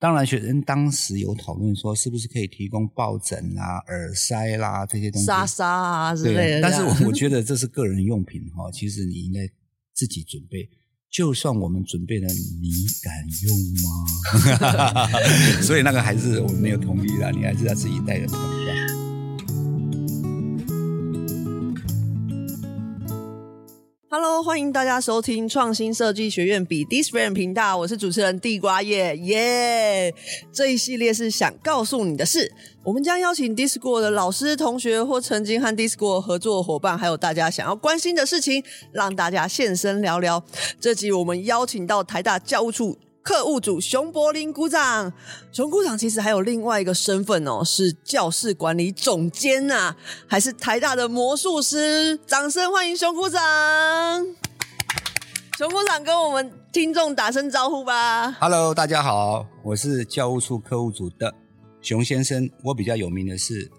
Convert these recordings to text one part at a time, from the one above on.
当然学生当时有讨论说是不是可以提供抱枕啦、耳塞啦这些东西，沙沙啊之类的，但是我觉得这是个人用品哈，其实你应该自己准备，就算我们准备了你敢用吗？所以那个还是我没有同意啦，你还是要自己带着比较好。Hello， 欢迎大家收听创新设计学院比 Discord 频道，我是主持人地瓜叶耶。这一系列是想告诉你的事，我们将邀请 Discord 的老师、同学或曾经和 Discord 合作伙伴，还有大家想要关心的事情，让大家现身聊聊。这集我们邀请到台大教务处课务组熊柏林股长，熊股长其实还有另外一个身份哦，是教室管理总监啊，还是台大的魔术师。掌声欢迎熊股长！熊股长跟我们听众打声招呼吧。Hello， 大家好，我是教务处课务组的熊先生，我比较有名的是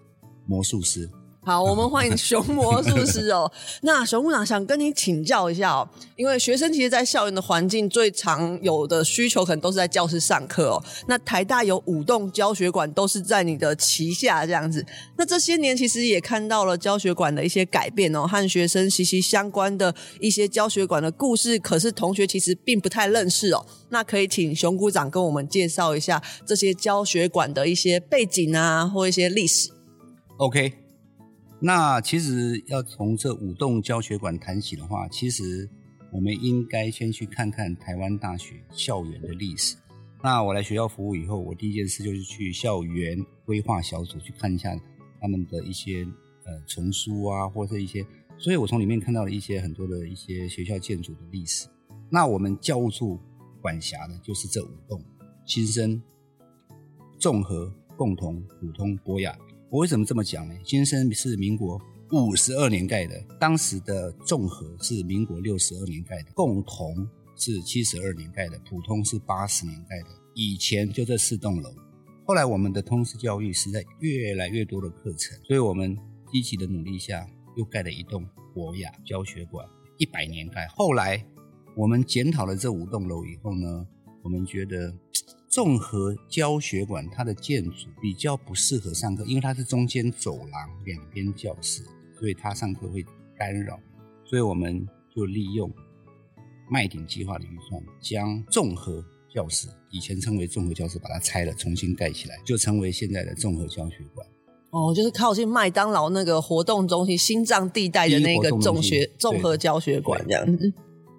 魔术师。好，我们欢迎熊魔术师哦。那熊股长想跟你请教一下哦，因为学生其实在校园的环境最常有的需求可能都是在教室上课哦。那台大有5栋教学馆都是在你的旗下这样子，那这些年其实也看到了教学馆的一些改变哦，和学生息息相关的一些教学馆的故事，可是同学其实并不太认识哦。那可以请熊股长跟我们介绍一下这些教学馆的一些背景啊，或一些历史。 OK，那其实要从这5栋教学馆谈起的话，其实我们应该先去看看台湾大学校园的历史。那我来学校服务以后，我第一件事就是去校园规划小组去看一下他们的一些成书啊，或者一些，所以我从里面看到了一些很多的一些学校建筑的历史。那我们教务处管辖的就是这5栋：新生、综合、共同、普通、博雅。我为什么这么讲呢？新生是民国52年盖的，当时的综合是民国62年盖的，共同是72年盖的，普通是80年盖的。以前就这4栋楼，后来我们的通识教育实在越来越多的课程，所以我们积极的努力下，又盖了1栋博雅教学馆，100年盖。后来我们检讨了这5栋楼以后呢，我们觉得综合教学馆它的建筑比较不适合上课，因为它是中间走廊两边教室，所以它上课会干扰，所以我们就利用麦鼎计划的预算，将综合教室，以前称为综合教室，把它拆了重新盖起来，就成为现在的综合教学馆。哦，就是靠近麦当劳那个活动中心心脏地带的那个综合教学馆这样子。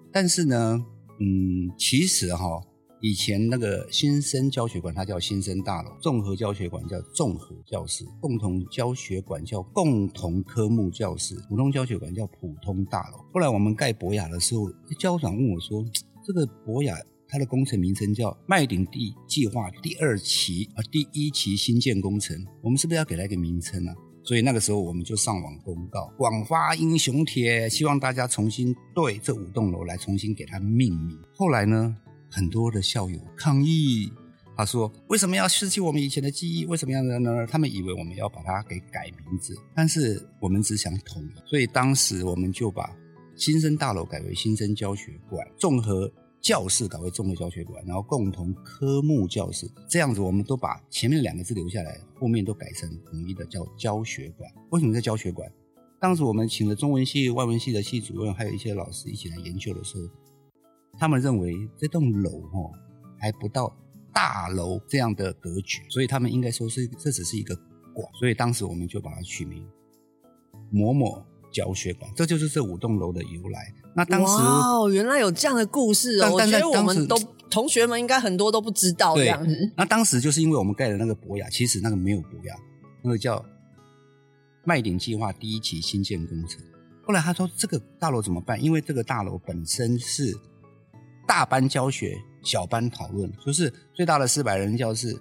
但是呢其实以前那个新生教学馆它叫新生大楼，综合教学馆叫综合教室，共同教学馆叫共同科目教室，普通教学馆叫普通大楼。后来我们盖博雅的时候，教长问我说，这个博雅它的工程名称叫麦鼎地计划第1期新建工程，我们是不是要给它一个名称啊？所以那个时候我们就上网公告，广发英雄帖，希望大家重新对这5栋楼来重新给它命名。后来呢，很多的校友抗议，他说为什么要失去我们以前的记忆，为什么要呢？他们以为我们要把它给改名字，但是我们只想统一，所以当时我们就把新生大楼改为新生教学馆，综合教室改为综合教学馆，然后共同科目教室，这样子我们都把前面2个字留下来，后面都改成统一的叫教学馆。为什么叫教学馆？当时我们请了中文系、外文系的系主任，还有一些老师一起来研究的时候，他们认为这栋楼还不到大楼这样的格局，所以他们应该说是这只是一个馆，所以当时我们就把它取名某某教学馆，这就是这5栋楼的由来。那当时原来有这样的故事哦，我觉得我们都同学们应该很多都不知道这样子。那当时就是因为我们盖的那个博雅，其实那个没有博雅，那个叫麦鼎计划第1期新建工程。后来他说这个大楼怎么办？因为这个大楼本身是大班教学，小班讨论，就是最大的400人教室，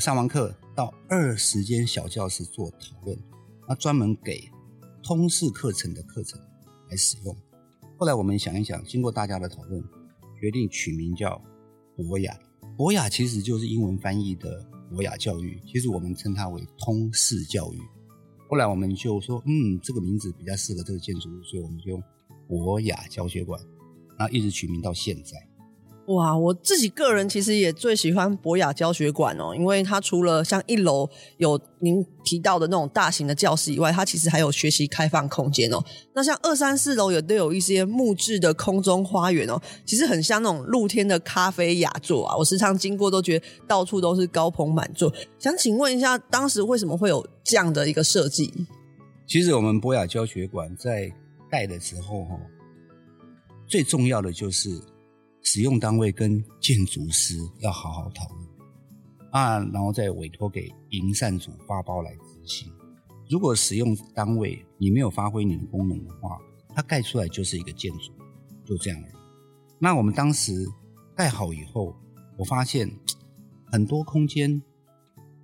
上完课到20间小教室做讨论，那专门给通识课程的课程来使用。后来我们想一想，经过大家的讨论，决定取名叫博雅。博雅其实就是英文翻译的博雅教育，其实我们称它为通识教育。后来我们就说，这个名字比较适合这个建筑物，所以我们就用博雅教学馆，那一直取名到现在。哇，我自己个人其实也最喜欢博雅教学馆哦，因为它除了像一楼有您提到的那种大型的教室以外，它其实还有学习开放空间哦。那像2、3、4楼也都有一些木质的空中花园哦，其实很像那种露天的咖啡雅座啊，我时常经过都觉得到处都是高朋满座。想请问一下，当时为什么会有这样的一个设计？其实我们博雅教学馆在盖的时候哦，最重要的就是使用单位跟建筑师要好好讨论啊，然后再委托给营善组发包来执行。如果使用单位你没有发挥你的功能的话，它盖出来就是一个建筑，就这样而已。那我们当时盖好以后，我发现很多空间，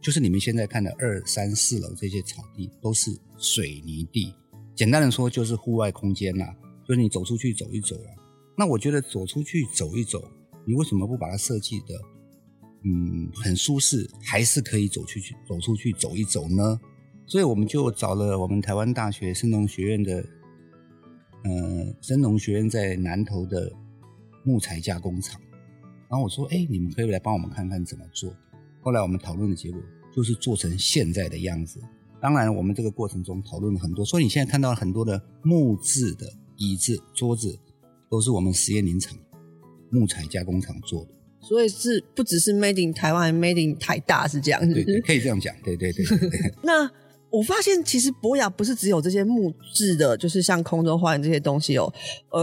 就是你们现在看的2、3、4楼这些草地都是水泥地，简单的说就是户外空间啦，就是你走出去走一走啦。那我觉得走出去走一走，你为什么不把它设计的很舒适，还是可以走出去走一走呢？所以我们就找了我们台湾大学生农学院的生农学院在南投的木材加工厂，然后我说你们可以来帮我们看看怎么做。后来我们讨论的结果就是做成现在的样子。当然我们这个过程中讨论了很多，所以你现在看到很多的木质的椅子桌子都是我们实验林场木材加工厂做的，所以是不只是 made in 台湾 made in 台大，是这样子。 对，可以这样讲，对对 对。那我发现其实博雅不是只有这些木质的，就是像空中花园这些东西哦。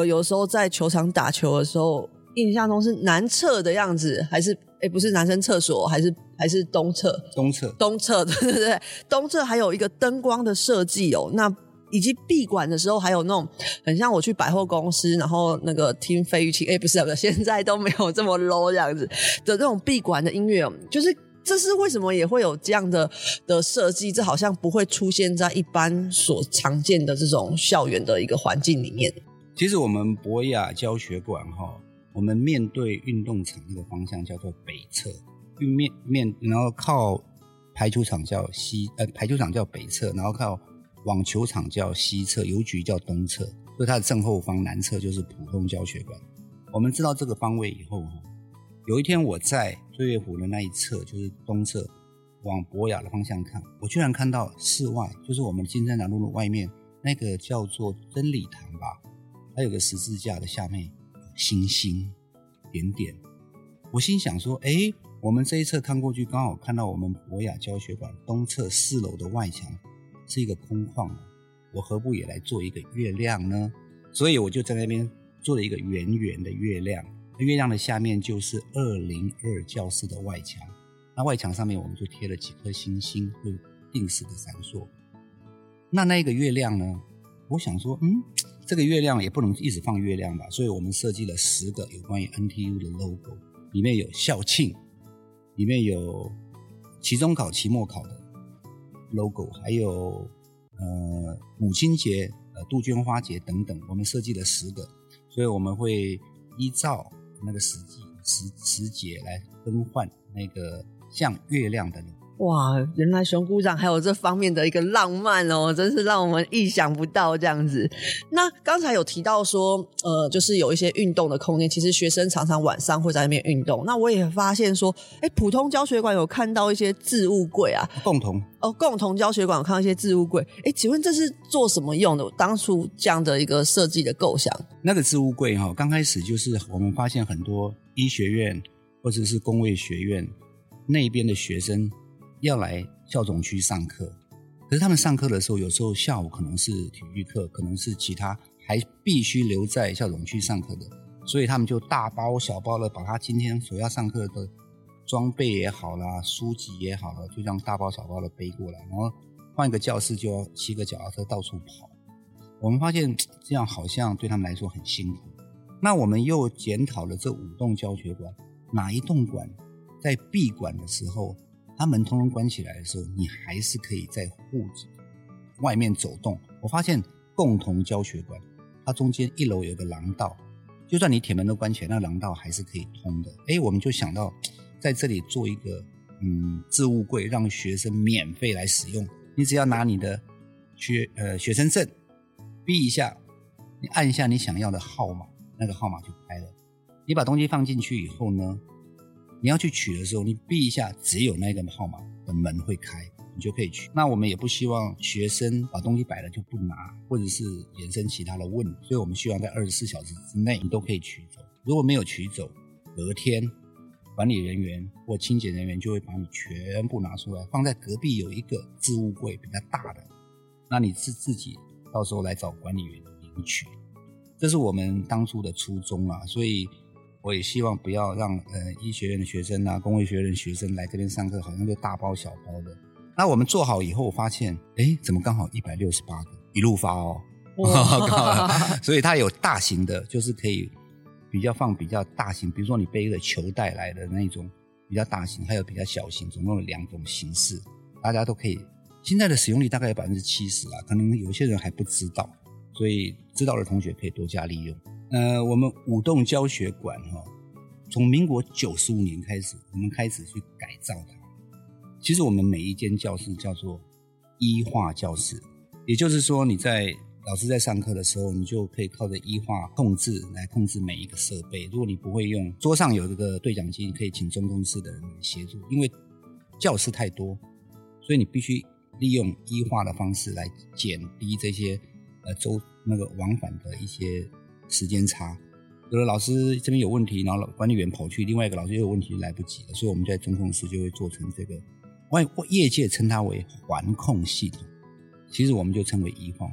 有时候在球场打球的时候，印象中是南侧的样子，还是不是男生厕所，还是东侧，对对对，东侧还有一个灯光的设计哦。那以及闭馆的时候还有那种很像我去百货公司，然后那个听费玉清不是现在都没有这么 low 这样子的那种闭馆的音乐，就是这是为什么也会有这样的设计，这好像不会出现在一般所常见的这种校园的一个环境里面。其实我们博雅教学馆我们面对运动场这个方向叫做北侧，然后靠排球场叫排球场叫北侧，然后靠网球场叫西侧，邮局叫东侧，所以它的正后方南侧就是普通教学馆。我们知道这个方位以后，有一天我在醉月湖的那一侧，就是东侧，往博雅的方向看，我居然看到室外，就是我们金山南路的外面那个叫做真理堂吧，它有个十字架的下面星星点点。我心想说我们这一侧看过去，刚好看到我们博雅教学馆东侧4楼的外墙是一个空旷，我何不也来做一个月亮呢？所以我就在那边做了一个圆圆的月亮，月亮的下面就是202教室的外墙，那外墙上面我们就贴了几颗星星，会定时的闪烁。那个月亮呢，我想说这个月亮也不能一直放月亮吧，所以我们设计了10个有关于 NTU 的 logo， 里面有校庆，里面有期中考期末考的logo， 还有母亲节、杜鹃花节等等，我们设计了10个，所以我们会依照那个时节来更换那个像月亮的。哇，原来熊股长还有这方面的一个浪漫哦，真是让我们意想不到这样子。那刚才有提到说就是有一些运动的空间，其实学生常常晚上会在那边运动。那我也发现说普通教学馆有看到一些置物柜啊，共同教学馆有看到一些置物柜。请问这是做什么用的？当初这样的一个设计的构想。那个置物柜刚开始就是我们发现很多医学院或者是工卫学院那边的学生要来校总区上课，可是他们上课的时候，有时候下午可能是体育课，可能是其他，还必须留在校总区上课的，所以他们就大包小包的把他今天所要上课的装备也好啦，书籍也好啦，就这样大包小包的背过来，然后换一个教室就要骑个脚踏车到处跑。我们发现这样好像对他们来说很辛苦。那我们又检讨了这5栋教学馆，哪一栋馆在闭馆的时候，它门通通关起来的时候，你还是可以在户外面走动。我发现共同教学馆它中间1楼有个廊道，就算你铁门都关起来，那廊道还是可以通的。我们就想到在这里做一个置物柜，让学生免费来使用。你只要拿你的学生证逼一下，你按一下你想要的号码，那个号码就开了。你把东西放进去以后呢，你要去取的时候，你避一下，只有那个号码的门会开，你就可以取。那我们也不希望学生把东西摆了就不拿，或者是衍生其他的问题，所以我们希望在24小时之内你都可以取走。如果没有取走，隔天管理人员或清洁人员就会把你全部拿出来，放在隔壁有一个置物柜比较大的，那你是自己到时候来找管理员领取。这是我们当初的初衷啊，所以我也希望不要让医学院的学生啊、工卫学院的学生来这边上课好像就大包小包的。那我们做好以后发现怎么刚好168个一路发哦所以它有大型的，就是可以比较放比较大型，比如说你背一个球袋来的那种比较大型，还有比较小型，总共有两种形式，大家都可以。现在的使用率大概有 70% 啊，可能有些人还不知道，所以知道的同学可以多加利用。我们舞动教学馆从民国95年开始，我们开始去改造它。其实我们每一间教室叫做医化教室，也就是说你在老师在上课的时候，你就可以靠着医化控制来控制每一个设备。如果你不会用，桌上有一个对讲机，你可以请中控室的人协助，因为教室太多，所以你必须利用医化的方式来减低这些那个往返的一些时间差。有的老师这边有问题，然后管理员跑去另外一个老师又有问题，来不及了，所以我们在中控室就会做成这个，业界称它为环控系统，其实我们就称为医化。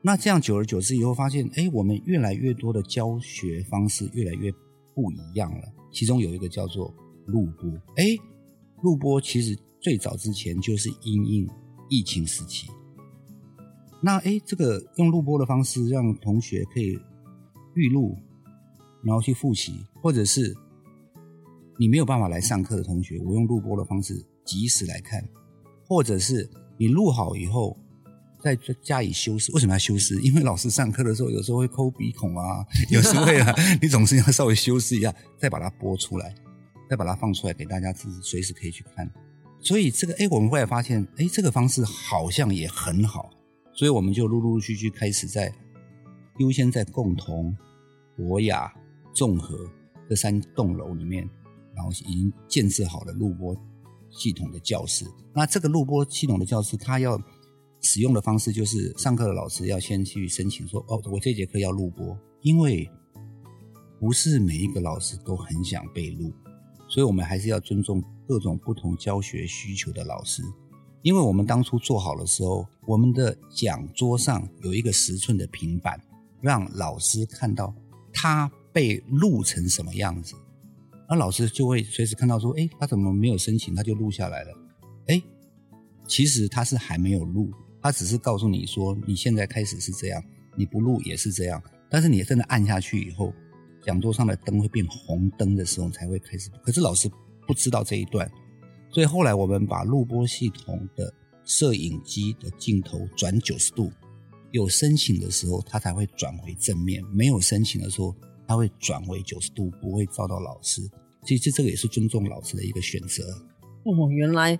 那这样久而久之以后发现我们越来越多的教学方式越来越不一样了。其中有一个叫做录播，录播其实最早之前就是因应疫情时期，那这个用录播的方式让同学可以预录然后去复习，或者是你没有办法来上课的同学，我用录播的方式及时来看，或者是你录好以后再加以修饰。为什么要修饰？因为老师上课的时候有时候会抠鼻孔啊，有时候会你总是要稍微修饰一下，再把它播出来，再把它放出来给大家随时可以去看。所以这个我们后来发现这个方式好像也很好，所以我们就陆陆续续开始在优先在共同、博雅、综合这三栋楼里面，然后已经建设好了录播系统的教室。那这个录播系统的教室它要使用的方式就是上课的老师要先去申请说我这节课要录播，因为不是每一个老师都很想被录，所以我们还是要尊重各种不同教学需求的老师。因为我们当初做好的时候，我们的讲桌上有一个10寸的平板，让老师看到他被录成什么样子，那老师就会随时看到说他怎么没有申请他就录下来了，其实他是还没有录，他只是告诉你说你现在开始是这样，你不录也是这样，但是你真的按下去以后，讲桌上的灯会变红灯的时候才会开始，可是老师不知道这一段。所以后来我们把录播系统的摄影机的镜头转90度，有申请的时候它才会转回正面，没有申请的时候它会转回90度，不会照到老师。其实这个也是尊重老师的一个选择。原来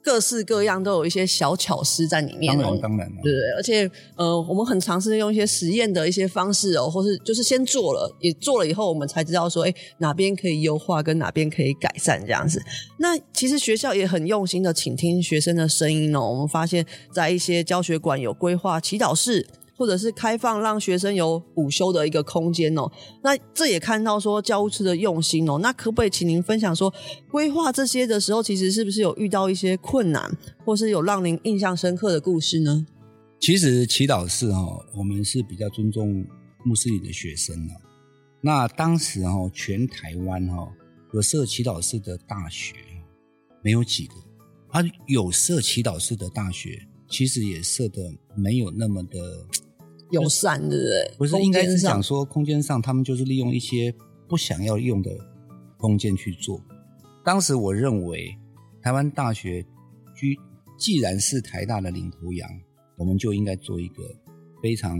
各式各样都有一些小巧思在里面。当然对对，而且我们很尝试用一些实验的一些方式或是就是先做了，也做了以后我们才知道说哪边可以优化跟哪边可以改善这样子。那其实学校也很用心的倾听学生的声音我们发现在一些教学馆有规划祈祷室，或者是开放让学生有补修的一个空间那这也看到说教务处的用心那可不可以请您分享说，规划这些的时候其实是不是有遇到一些困难，或是有让您印象深刻的故事呢？其实祈祷室我们是比较尊重穆斯林的学生那当时全台湾有设祈祷室的大学没有几个，而有设祈祷室的大学其实也设的没有那么的友善，对不对？不是，应该是讲说空间上他们就是利用一些不想要用的空间去做。当时我认为台湾大学既然是台大的领头羊，我们就应该做一个非常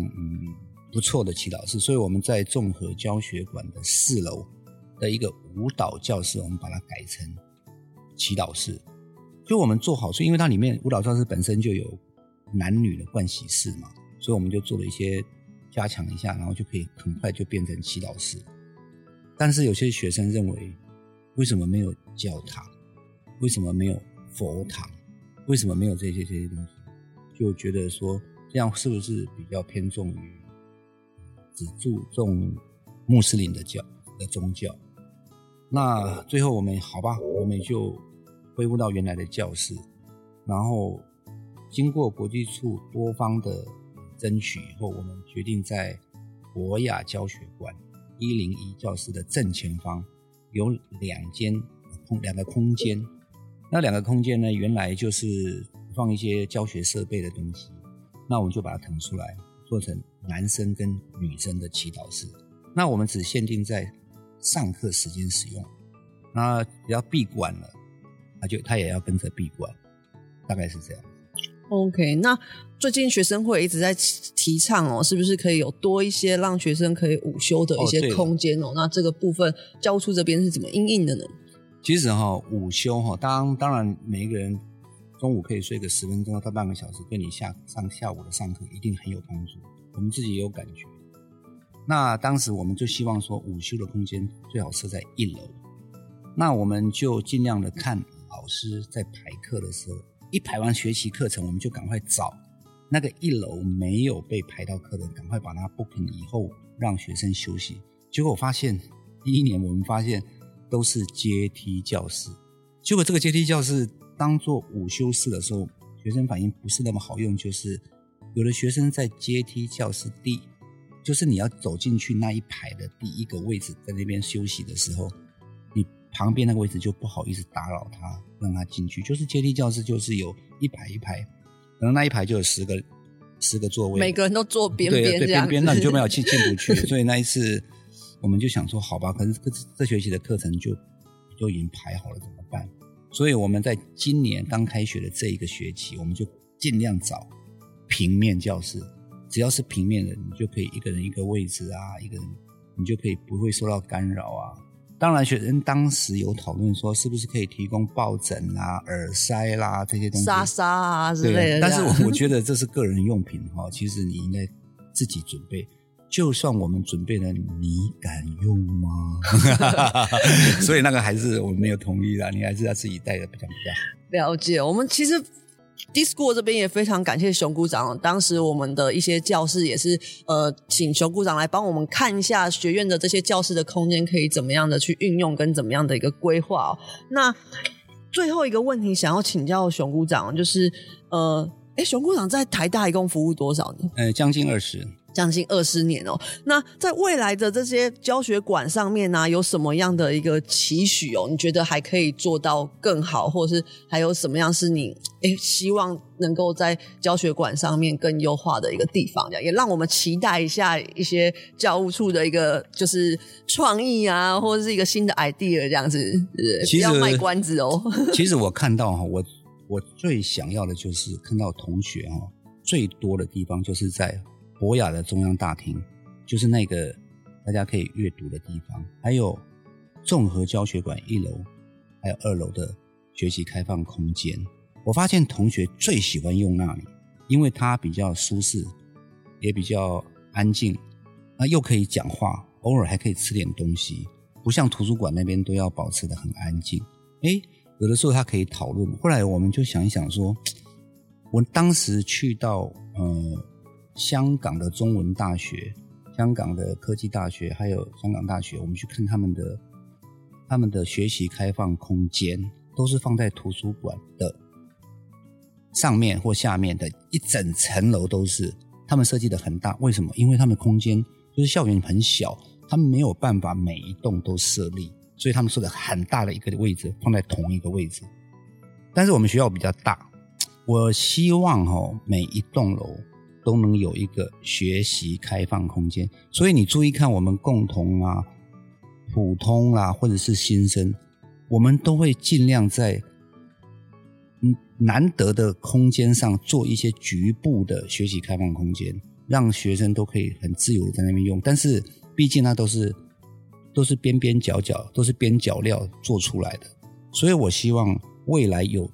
不错的祈祷室，所以我们在综合教学馆的4楼的一个舞蹈教室，我们把它改成祈祷室。就我们做好，所以因为它里面舞蹈教室本身就有男女的盥洗室嘛，所以我们就做了一些加强一下，然后就可以很快就变成祈祷室。但是有些学生认为，为什么没有教堂？为什么没有佛堂？为什么没有这些东西？就觉得说这样是不是比较偏重于只注重穆斯林的宗教？那最后我们好吧，我们就恢复到原来的教室，然后经过国际处多方的争取以后，我们决定在博雅教学馆101教室的正前方有两个空间。那两个空间呢，原来就是放一些教学设备的东西，那我们就把它腾出来做成男生跟女生的祈祷室。那我们只限定在上课时间使用，那只要闭馆了，他也要跟着闭馆，大概是这样。OK， 那最近学生会一直在提倡哦，是不是可以有多一些让学生可以午休的一些空间哦？那这个部分教务处这边是怎么因应的呢？其实午休当然每一个人中午可以睡个10分钟到半个小时，对你下午的上课一定很有帮助，我们自己也有感觉。那当时我们就希望说午休的空间最好设在1楼，那我们就尽量的看老师在排课的时候，一排完学习课程，我们就赶快找那个1楼没有被排到课的，赶快把它 booking 以后让学生休息。结果我发现第1年我们发现都是阶梯教室，结果这个阶梯教室当做午休室的时候，学生反应不是那么好用，就是有的学生在阶梯教室就是你要走进去那一排的第一个位置，在那边休息的时候，你旁边那个位置就不好意思打扰他，让他进去。就是阶梯教室就是有一排一排，可能那一排就有10个座位，每个人都坐边边这样子，对，边边，那你就没有进不去。所以那一次我们就想说好吧，可是这学期的课程就已经排好了，怎么办？所以我们在今年刚开学的这一个学期，我们就尽量找平面教室，只要是平面的，你就可以一个人一个位置啊，一个人你就可以不会受到干扰啊。当然学生当时有讨论说是不是可以提供抱枕啊、耳塞啦、这些东西，沙沙啊之类的，但是我觉得这是个人用品其实你应该自己准备，就算我们准备了，你敢用吗？所以那个还是我没有同意啦，你还是要自己带的比较好。了解。我们其实Discord 这边也非常感谢熊股长，当时我们的一些教室也是请熊股长来帮我们看一下学院的这些教室的空间可以怎么样的去运用跟怎么样的一个规划那最后一个问题想要请教熊股长，就是熊股长在台大一共服务多少年？将近20年哦。那在未来的这些教学馆上面啊，有什么样的一个期许哦？你觉得还可以做到更好，或是还有什么样是你希望能够在教学馆上面更优化的一个地方，也让我们期待一下一些教务处的一个就是创意啊，或者是一个新的 idea 这样子，不要卖关子哦。其实我看到我最想要的就是看到同学最多的地方就是在博雅的中央大厅，就是那个大家可以阅读的地方，还有综合教学馆1楼还有2楼的学习开放空间。我发现同学最喜欢用那里，因为它比较舒适也比较安静，那又可以讲话，偶尔还可以吃点东西，不像图书馆那边都要保持得很安静。有的时候它可以讨论。后来我们就想一想说，我当时去到香港的中文大学、香港的科技大学还有香港大学，我们去看他们的学习开放空间都是放在图书馆的上面或下面的一整层楼都是，他们设计的很大。为什么？因为他们空间就是校园很小，他们没有办法每一栋都设立，所以他们设的很大的一个位置放在同一个位置。但是我们学校比较大，我希望每一栋楼都能有一个学习开放空间。所以你注意看，我们共同啊、普通啊，或者是新生，我们都会尽量在难得的空间上做一些局部的学习开放空间，让学生都可以很自由的在那边用。但是毕竟它都是边边角角，都是边角料做出来的，所以我希望未来有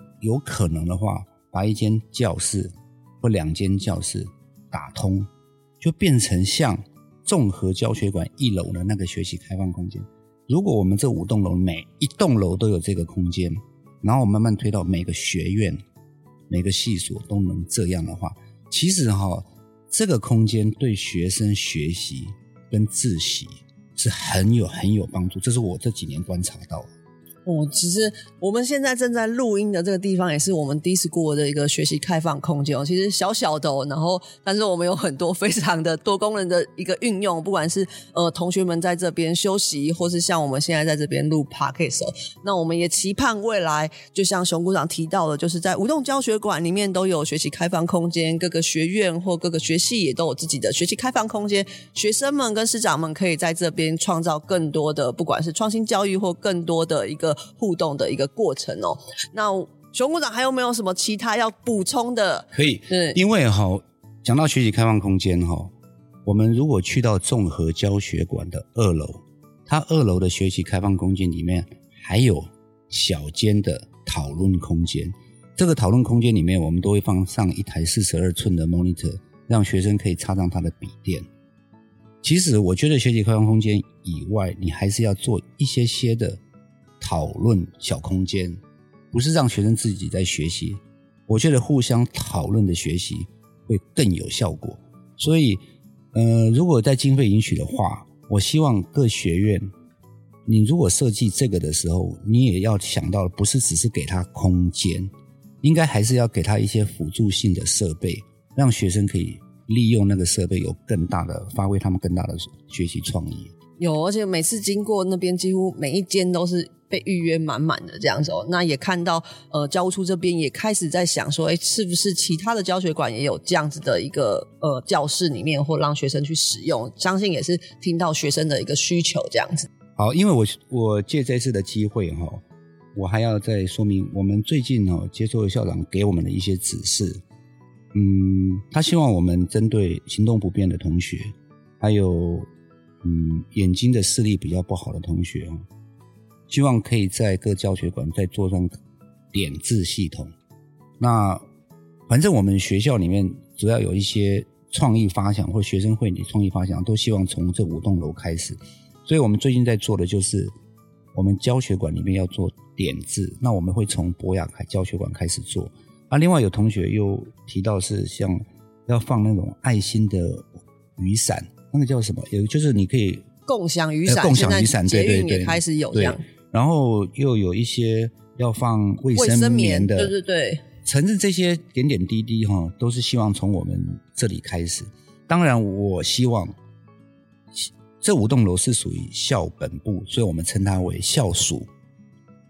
可能的话，把一间教室或2间教室打通，就变成像综合教学馆1楼的那个学习开放空间。如果我们这5栋楼每一栋楼都有这个空间，然后我慢慢推到每个学院每个系所都能这样的话，其实这个空间对学生学习跟自习是很有帮助，这是我这几年观察到的。其实我们现在正在录音的这个地方也是我们 D-School 的一个学习开放空间，其实小小的然后但是我们有很多非常的多功能的一个运用，不管是同学们在这边休息，或是像我们现在在这边录 Podcast。 那我们也期盼未来就像熊股长提到的，就是在无动教学馆里面都有学习开放空间，各个学院或各个学系也都有自己的学习开放空间，学生们跟师长们可以在这边创造更多的不管是创新教育或更多的一个互动的一个过程。那熊股长还有没有什么其他要补充的？可以，因为讲到学习开放空间，我们如果去到综合教学馆的2楼，它2楼的学习开放空间里面还有小间的讨论空间，这个讨论空间里面我们都会放上一台42寸的 monitor， 让学生可以插上他的笔电。其实我觉得学习开放空间以外，你还是要做一些的讨论小空间，不是让学生自己在学习，我觉得互相讨论的学习会更有效果。所以如果在经费允许的话，我希望各学院你如果设计这个的时候，你也要想到不是只是给他空间，应该还是要给他一些辅助性的设备，让学生可以利用那个设备有更大的发挥他们更大的学习创意。有，而且每次经过那边几乎每一间都是被预约满满的这样子。那也看到教务处这边也开始在想说是不是其他的教学馆也有这样子的一个教室里面或让学生去使用，相信也是听到学生的一个需求这样子。好，因为我借这次的机会我还要再说明我们最近接受校长给我们的一些指示。他希望我们针对行动不便的同学，还有眼睛的视力比较不好的同学希望可以在各教学馆再做上点字系统。那反正我们学校里面只要有一些创意发想或学生会的创意发想，都希望从这5栋楼开始。所以我们最近在做的就是我们教学馆里面要做点字，那我们会从博雅凯教学馆开始做。另外有同学又提到是像要放那种爱心的雨伞，那个叫什么，也就是你可以共享雨伞，共享雨伞，对对对，捷运也开始有这样。然后又有一些要放卫生棉的，对对对。承认这些点点滴滴都是希望从我们这里开始。当然我希望这5栋楼是属于校本部，所以我们称它为校属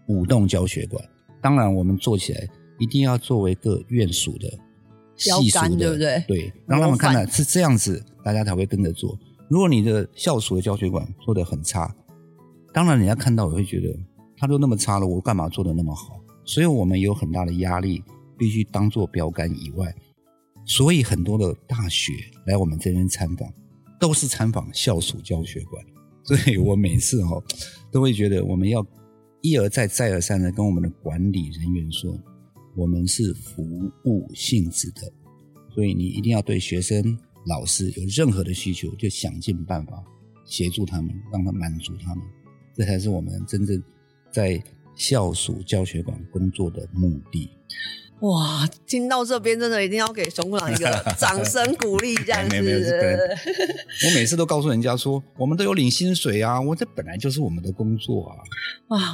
5栋教学馆。当然我们做起来一定要作为各院属的系属的，对不对？对，让他们看到是这样子，大家才会跟着做。如果你的校属的教学馆做得很差，当然人家看到也会觉得他都那么差了，我干嘛做得那么好？所以我们有很大的压力，必须当做标杆以外，所以很多的大学来我们这边参访，都是参访校属教学馆。所以我每次都会觉得我们要一而再再而三的跟我们的管理人员说，我们是服务性质的，所以你一定要对学生老师有任何的需求就想尽办法协助他们，让他满足他们，这才是我们真正在校属教学馆工作的目的。哇，听到这边真的一定要给熊股长一个掌声鼓励这样子。我每次都告诉人家说我们都有领薪水啊，我这本来就是我们的工作啊。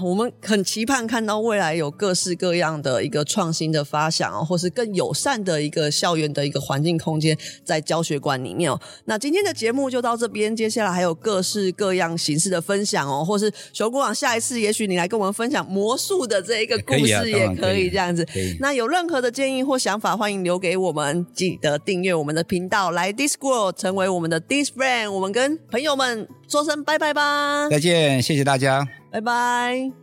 我们很期盼看到未来有各式各样的一个创新的发想或是更友善的一个校园的一个环境空间在教学馆里面。那今天的节目就到这边，接下来还有各式各样形式的分享或是熊股长下一次也许你来跟我们分享魔术的这一个故事也可以这样子。那有任何的建议或想法欢迎留给我们，记得订阅我们的频道，来 D-School 成为我们的 D-Friend。 我们跟朋友们说声拜拜吧，再见，谢谢大家，拜拜。